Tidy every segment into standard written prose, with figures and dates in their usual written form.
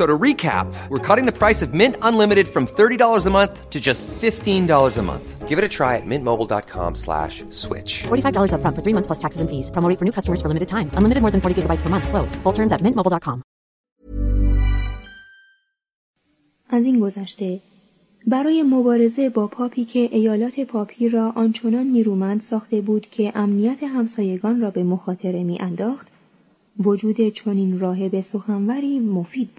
So to recap, we're cutting the price of Mint Unlimited from $30 a month to just $15 a month. Give it a try at mintmobile.com/switch. $45 up front for 3 months plus taxes and fees. Promo rate for new customers for limited time. Unlimited more than 40 gigabytes per month. Slows full terms at mintmobile.com. از این گذشته برای مبارزه با پاپی که ایالات پاپی را آنچنان نیرومند ساخته بود که امنیت همسایگان را به مخاطره می‌انداخت، وجود چنین راهب سخنوری مفید بود.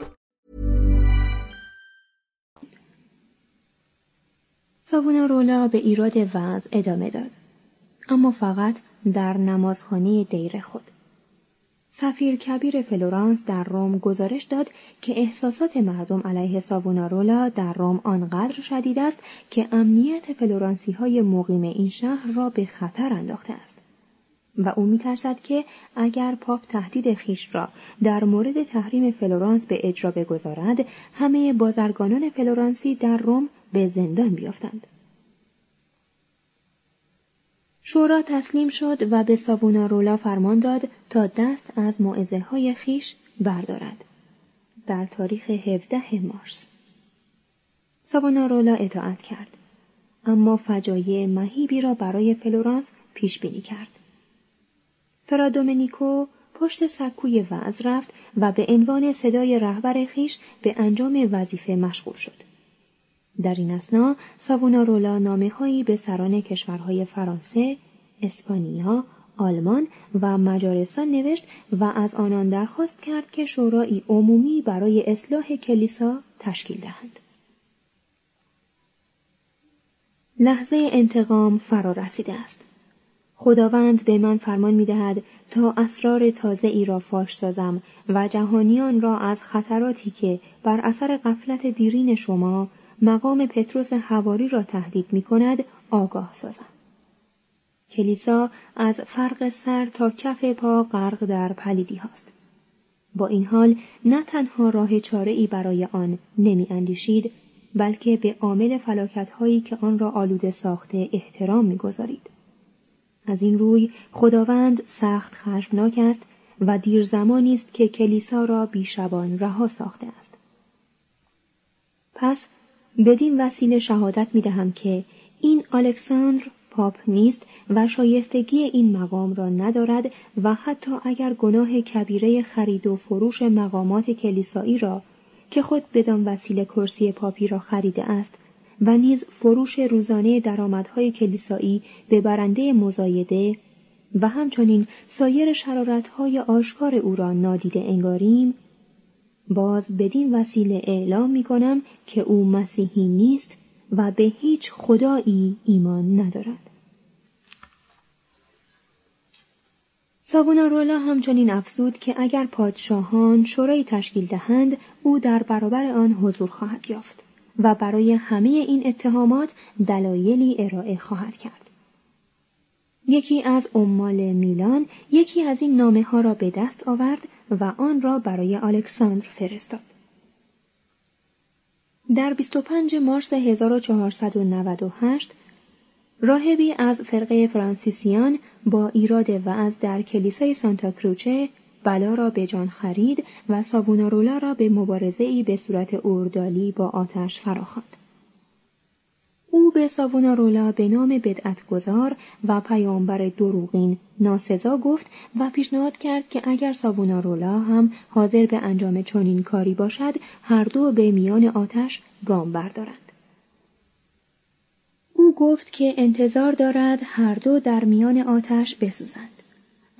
ساوونارولا به ایراد وضع ادامه داد، اما فقط در نمازخانه دیر خود. سفیر کبیر فلورانس در روم گزارش داد که احساسات مردم علیه ساوونارولا در روم آنقدر شدید است که امنیت فلورانسی‌های مقیم این شهر را به خطر انداخته است و او می‌ترسد که اگر پاپ تهدید خیش را در مورد تحریم فلورانس به اجرا بگذارد، همه بازرگانان فلورانسی در روم به زندان بیافتند. شورا تسلیم شد و به ساوونارولا فرمان داد تا دست از موعظه‌های خیش بردارد. در تاریخ 17 مارس ساوونارولا اطاعت کرد، اما فجایع مهیبی را برای فلورانس پیش بینی کرد. فرادومنیکو پشت سکوی وعظ رفت و به عنوان صدای رهبر خیش به انجام وظیفه مشغول شد. در این اثنا ساوونارولا نامه‌هایی به سران کشورهای فرانسه، اسپانیا، آلمان و مجارستان نوشت و از آنان درخواست کرد که شورای عمومی برای اصلاح کلیسا تشکیل دهند. لحظه انتقام فرا رسیده است. خداوند به من فرمان می‌دهد تا اسرار تازه‌ای را فاش سازم و جهانیان را از خطراتی که بر اثر غفلت دیرین شما مقام پتروس حواری را تهدید می‌کند آگاه سازم. کلیسا از فرق سر تا کف پا غرق در پلیدی هاست. با این حال نه تنها راه چاره‌ای برای آن نمی‌اندیشید، بلکه به عامل فلاکت‌هایی که آن را آلوده ساخته احترام می‌گذارید. از این روی خداوند سخت خشمناک است و دیر زمانی است که کلیسا را بیشبان رها ساخته است. پس بدین وسیله شهادت می‌دهم که این الکساندر پاپ نیست و شایستگی این مقام را ندارد و حتی اگر گناه کبیره خرید و فروش مقامات کلیسایی را که خود بدان وسیله کرسی پاپی را خریده است و نیز فروش روزانه درآمدهای کلیسایی به برنده مزایده و همچنین سایر شرارت‌های آشکار او را نادیده انگاریم، باز بدین وسیله اعلام می‌کنم که او مسیحی نیست و به هیچ خدایی ایمان ندارد. ساوونارولا همچنین افزود که اگر پادشاهان شورای تشکیل دهند، او در برابر آن حضور خواهد یافت و برای همه این اتهامات دلایلی ارائه خواهد کرد. یکی از عمال میلان یکی از این نامه‌ها را به دست آورد و آن را برای الکساندر فرستاد. در 25 مارس 1498 راهبی از فرقه فرانسیسیان با ایراد وعظ در کلیسای سانتا کروچه بلا را به جان خرید و ساوونارولا را به مبارزه‌ای به صورت اوردالی با آتش فراخواند. او به ساوونارولا به نام بدعتگذار و پیامبر دروغین ناسزا گفت و پیشنهاد کرد که اگر ساوونارولا هم حاضر به انجام چنین کاری باشد، هر دو به میان آتش گام بردارند. او گفت که انتظار دارد هر دو در میان آتش بسوزند.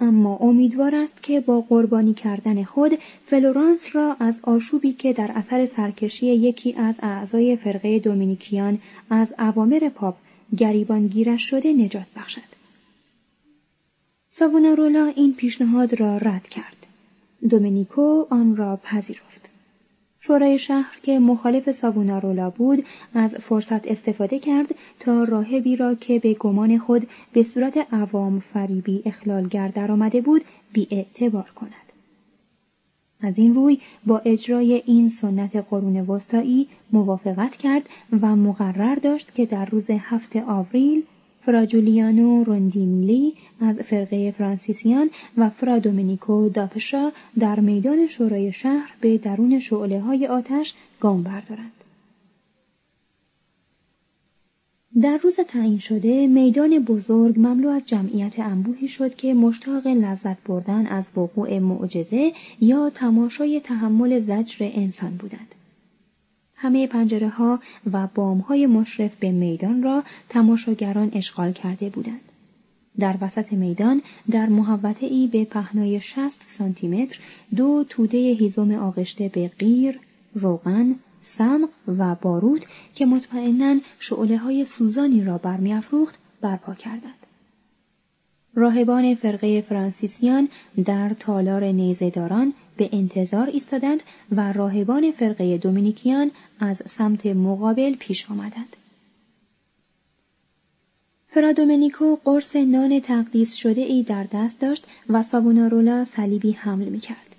اما امیدوار است که با قربانی کردن خود فلورانس را از آشوبی که در اثر سرکشی یکی از اعضای فرقه دومینیکیان از اوامر پاپ گریبانگیرش شده نجات بخشد. ساوونارولا این پیشنهاد را رد کرد. دومینیکو آن را پذیرفت. شورای شهر که مخالف ساوونارولا بود از فرصت استفاده کرد تا راهبی را که به گمان خود به صورت عوام فریبی اخلالگر درآمده بود بی‌اعتبار کند. از این روی با اجرای این سنت قرون وسطایی موافقت کرد و مقرر داشت که در روز 7 آوریل فراجولیانو روندینلی از فرقه فرانسیسیان و فرا دومینیکو داپشا در میدان شورای شهر به درون شعله‌های آتش گام بردارند. در روز تعیین شده میدان بزرگ مملو از جمعیت انبوهی شد که مشتاق لذت بردن از وقوع معجزه یا تماشای تحمل زجر انسان بودند. همه پنجره ها و بام های مشرف به میدان را تماشاگران اشغال کرده بودند. در وسط میدان در محوطه‌ای به پهنای 60 سانتیمتر 2 توده هیزم آغشته به قیر، روغن، سم و باروت که مطمئناً شعله های سوزانی را برمی‌افروخت برپا کردند. راهبان فرقه فرانسیسیان در تالار نیزه‌داران به انتظار ایستادند و راهبان فرقه دومینیکیان از سمت مقابل پیش آمدند. فرا دومینیکو قرص نان تقدیس شده ای در دست داشت و ساوونارولا صلیبی حمل می کرد.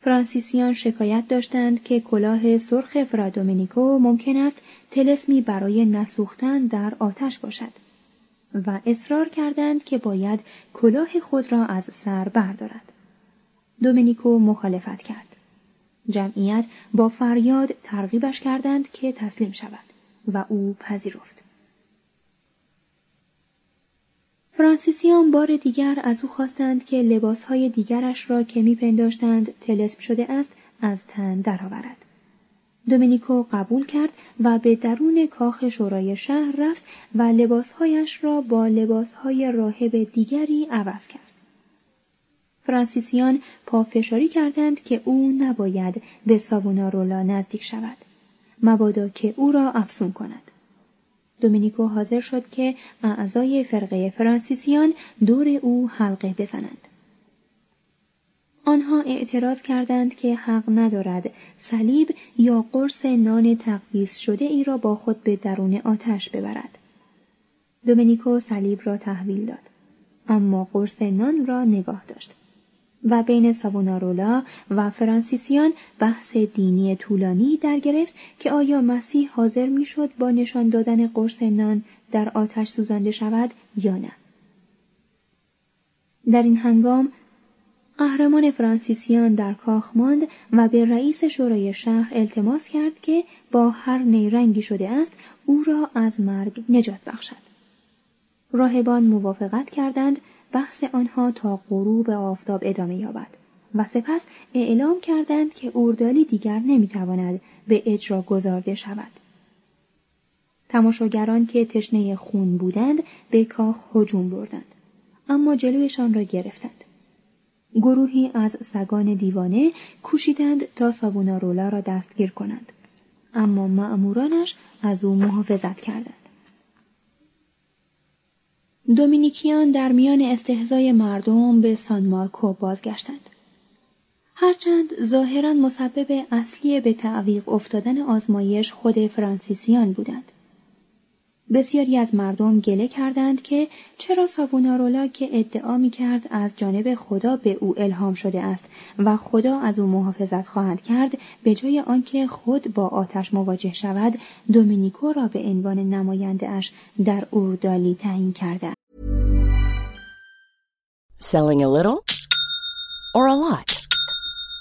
فرانسیسیان شکایت داشتند که کلاه سرخ فرا دومینیکو ممکن است طلسمی برای نسوختن در آتش باشد و اصرار کردند که باید کلاه خود را از سر بردارد. دومینیکو مخالفت کرد. جمعیت با فریاد ترغیبش کردند که تسلیم شود و او پذیرفت. فرانسیسیان بار دیگر از او خواستند که لباسهای دیگرش را که می‌پنداشتند طلسم شده است از تن درآورد. دومینیکو قبول کرد و به درون کاخ شورای شهر رفت و لباسهایش را با لباسهای راهب دیگری عوض کرد. فرانسیسیان پافشاری کردند که او نباید به ساوونارولا نزدیک شود، مبادا که او را افسون کند. دومینیکو حاضر شد که اعضای فرقه فرانسیسیان دور او حلقه بزنند. آنها اعتراض کردند که حق ندارد صلیب یا قرص نان تقدیس شده ای را با خود به درون آتش ببرد. دومینیکو صلیب را تحویل داد، اما قرص نان را نگاه داشت و بین ساوونارولا و فرانسیسیان بحث دینی طولانی در گرفت که آیا مسیح حاضر میشد با نشان دادن قرص نان در آتش سوزانده شود یا نه. در این هنگام قهرمان فرانسیسیان در کاخ ماند و به رئیس شورای شهر التماس کرد که با هر نیرنگی شده است او را از مرگ نجات بخشد. راهبان موافقت کردند بحث آنها تا غروب آفتاب ادامه یابد و سپس اعلام کردند که اردالی دیگر نمیتواند به اجرا گذارده شود. تماشاگران که تشنه خون بودند به کاخ هجوم بردند، اما جلویشان را گرفتند. گروهی از سگان دیوانه کوشیدند تا ساوونارولا را دستگیر کنند، اما مأمورانش از او محافظت کردند. دومینیکیان در میان استهزای مردم به سان مارکو بازگشتند. هرچند ظاهراً مسبب اصلی به تعویق افتادن آزمایش خود فرانسیسیان بودند. بسیاری از مردم گله کردند که چرا ساوونارولا که ادعا می‌کرد از جانب خدا به او الهام شده است و خدا از او محافظت خواهد کرد، به جای آنکه خود با آتش مواجه شود دومینیکو را به عنوان نماینده اش در اردالی تعیین کرده. Selling a little or a lot?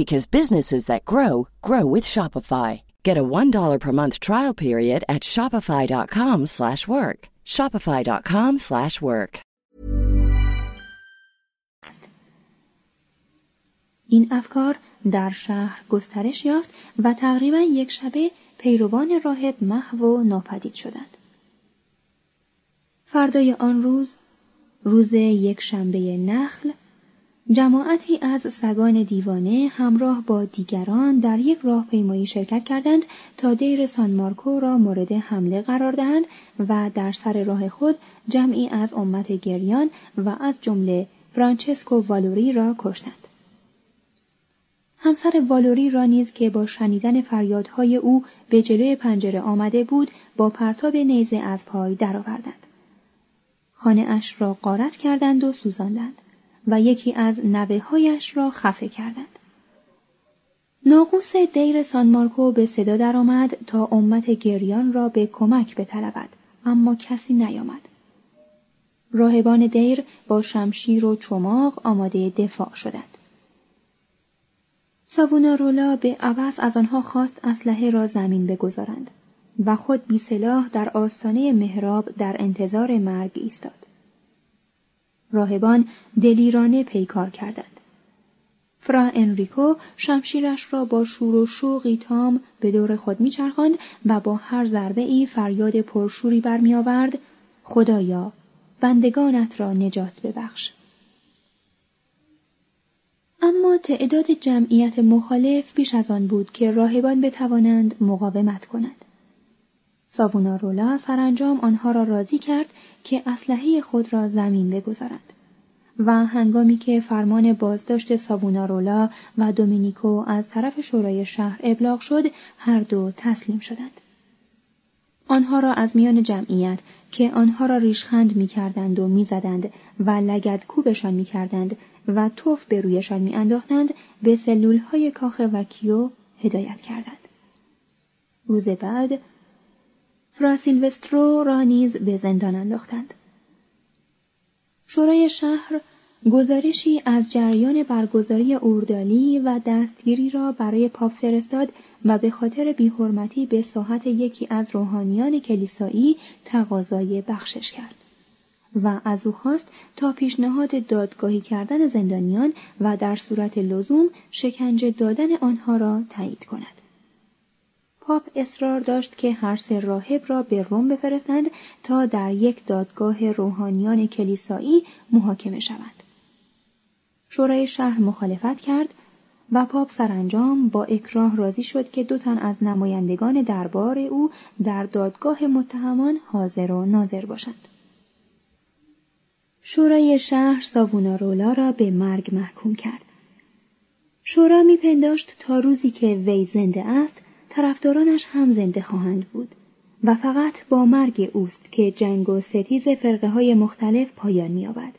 Because businesses that grow, grow with Shopify. Get a $1 per month trial period at shopify.com/work. Shopify.com/work. این افکار در شهر گسترش یافت و تقریباً یک شبه پیروان راهب محو و ناپدید شدند. فردای آن روز یک شنبه نخل، جماعتی از سگان دیوانه همراه با دیگران در یک راهپیمایی شرکت کردند تا دیر سان مارکو را مورد حمله قرار دهند و در سر راه خود جمعی از امت گریان و از جمله فرانچسکو والوری را کشتند. همسر والوری را نیز که با شنیدن فریادهای او به جلوی پنجره آمده بود، با پرتاب نیزه از پای درآوردند. خانه اش را غارت کردند و سوزاندند و یکی از نوه‌هایش را خفه کردند. ناقوس دیر سان مارکو به صدا درآمد تا امت گریان را به کمک بطلبد، اما کسی نیامد. راهبان دیر با شمشیر و چماق آماده دفاع شدند. ساوونارولا به عوض از آنها خواست اسلحه را زمین بگذارند و خود بی سلاح در آستانه محراب در انتظار مرگ ایستاد. راهبان دلیرانه پیکار کردند. فرا انریکو شمشیرش را با شور و شوقی تام به دور خود می‌چرخاند و با هر ضربه‌ای فریاد پرشوری برمی‌آورد: خدایا، بندگانت را نجات ببخش. اما تعداد جمعیت مخالف بیش از آن بود که راهبان بتوانند مقاومت کنند. ساوونارولا سرانجام آنها را راضی کرد که اسلحه خود را زمین بگذارند و هنگامی که فرمان بازداشت ساوونارولا و دومینیکو از طرف شورای شهر ابلاغ شد، هر دو تسلیم شدند. آنها را از میان جمعیت که آنها را ریشخند می کردند و می زدند و لگدکوبشان می کردند و توف به رویشان می انداختند به سلولهای کاخ وکیو هدایت کردند. روز بعد، فرا سیلوسترو را نیز به زندان انداختند. شورای شهر گزارشی از جریان برگزاری اوردالی و دستگیری را برای پاپ فرستاد و به خاطر بی‌حرمتی به ساحت یکی از روحانیان کلیسایی تقاضای بخشش کرد و از او خواست تا پیشنهاد دادگاهی کردن زندانیان و در صورت لزوم شکنجه دادن آنها را تایید کند. پاپ اصرار داشت که هر سه راهب را به روم بفرستند تا در یک دادگاه روحانیان کلیسایی محاکمه شوند. شورای شهر مخالفت کرد و پاپ سرانجام با اکراه راضی شد که دو تن از نمایندگان دربار او در دادگاه متهمان حاضر و ناظر باشند. شورای شهر ساوونارولا را به مرگ محکوم کرد. شورا می‌پنداشت تا روزی که وی زنده است، طرفدارانش هم زنده خواهند بود و فقط با مرگ اوست که جنگ و ستیز فرقه‌های مختلف پایان می‌یابد.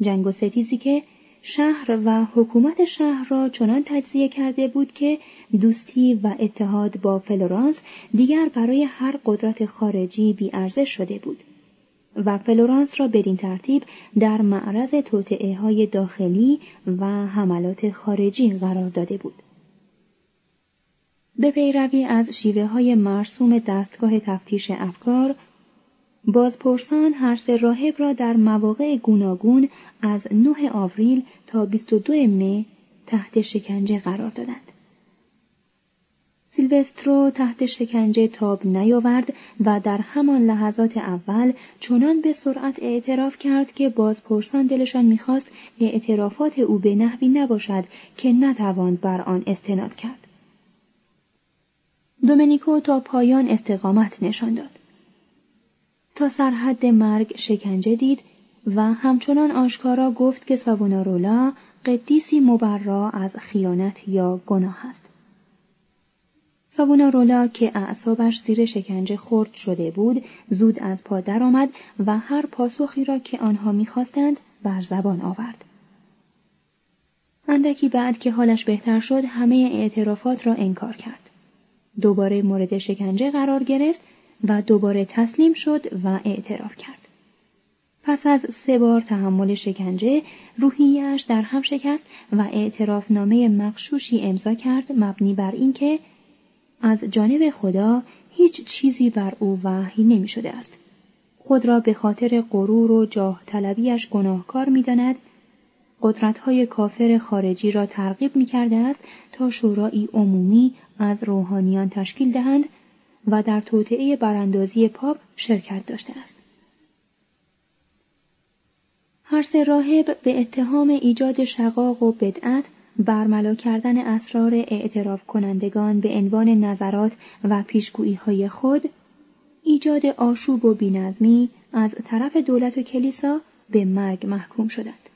جنگ و ستیزی که شهر و حکومت شهر را چنان تجزیه کرده بود که دوستی و اتحاد با فلورانس دیگر برای هر قدرت خارجی بی‌ارزش شده بود و فلورانس را بدین ترتیب در معرض توطئه‌های داخلی و حملات خارجی قرار داده بود. به پیروی از شیوه‌های مرسوم دستگاه تفتیش افکار، بازپرسان هر سه راهب را در مواقع گوناگون از 9 آوریل تا 22 می تحت شکنجه قرار دادند. سیلوسترو تحت شکنجه تاب نیاورد و در همان لحظات اول چنان به سرعت اعتراف کرد که بازپرسان دلشان می‌خواست اعترافات او به نحوی نباشد که نتواند بر آن استناد کرد. دومینیکو تا پایان استقامت نشان داد. تا سرحد مرگ شکنجه دید و همچنان آشکارا گفت که ساوونارولا قدیسی مبرا از خیانت یا گناه است. ساوونارولا که اعصابش زیر شکنجه خرد شده بود، زود از پا درآمد و هر پاسخی را که آنها می‌خواستند بر زبان آورد. اندکی بعد که حالش بهتر شد، همه اعترافات را انکار کرد. دوباره مورد شکنجه قرار گرفت و دوباره تسلیم شد و اعتراف کرد. پس از 3 بار تحمل شکنجه، روحیه‌اش در هم شکست و اعترافنامه مغشوشی امضا کرد مبنی بر اینکه از جانب خدا هیچ چیزی بر او وحی نمی شده است. خود را به خاطر غرور و جاه طلبیش گناهکار می داند، قدرت‌های کافر خارجی را ترغیب می کرده است تا شورایی عمومی از روحانیان تشکیل دهند و در توطئه براندازی پاپ شرکت داشته است. هر 3 راهب به اتهام ایجاد شقاق و بدعت، برملا کردن اسرار اعتراف کنندگان به عنوان نظرات و پیشگویی‌های خود، ایجاد آشوب و بی‌نظمی از طرف دولت و کلیسا به مرگ محکوم شدند.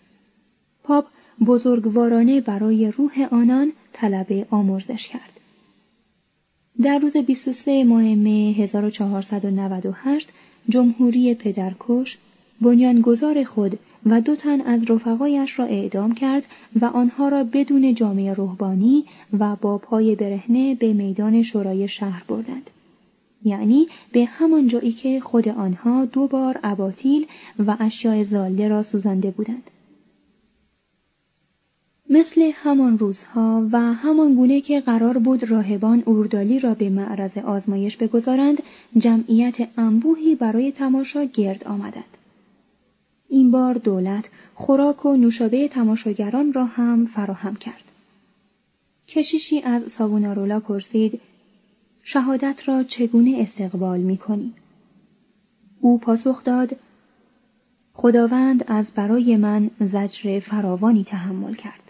پاپ بزرگوارانه برای روح آنان طلب آمرزش کرد. در روز 23 ماه مه 1498 جمهوری پدرکش بنیانگذار خود و 2 تن از رفقایش را اعدام کرد و آنها را بدون جامه روحانی و با پای برهنه به میدان شورای شهر بردند. یعنی به همان جایی که خود آنها 2 بار اباطیل و اشیاء ضاله را سوزانده بودند. مثل همان روزها و همان گونه که قرار بود راهبان اوردالی را به معرض آزمایش بگذارند، جمعیت انبوهی برای تماشا گرد آمدند. این بار دولت خوراک و نوشابه تماشاگران را هم فراهم کرد. کشیشی از ساوونارولا پرسید: شهادت را چگونه استقبال می‌کنی؟ او پاسخ داد: خداوند از برای من زجر فراوانی تحمل کرد.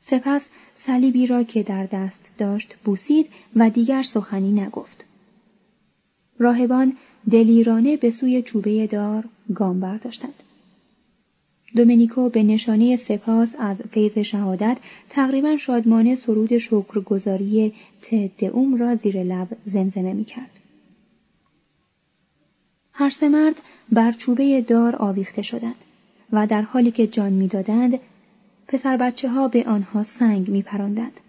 سپس صلیبی را که در دست داشت بوسید و دیگر سخنی نگفت. راهبان دلیرانه به سوی چوبه دار گام برداشتند. دومینیکو به نشانه سپاس از فیض شهادت تقریباً شادمانه سرود شکرگزاری تدئوم را زیر لب زمزمه می‌کرد. هر 3 مرد بر چوبه دار آویخته شدند و در حالی که جان می‌دادند، پسر بچه‌ها به آنها سنگ می‌پراندند.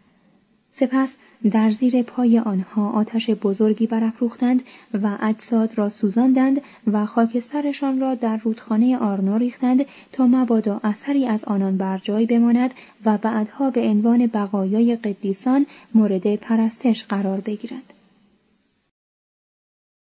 سپس در زیر پای آنها آتش بزرگی برافروختند و اجساد را سوزاندند و خاکسترشان را در رودخانه آرنا ریختند تا مبادا اثری از آنان بر جای بماند و بعدها به عنوان بقایای قدیسان مورد پرستش قرار بگیرند.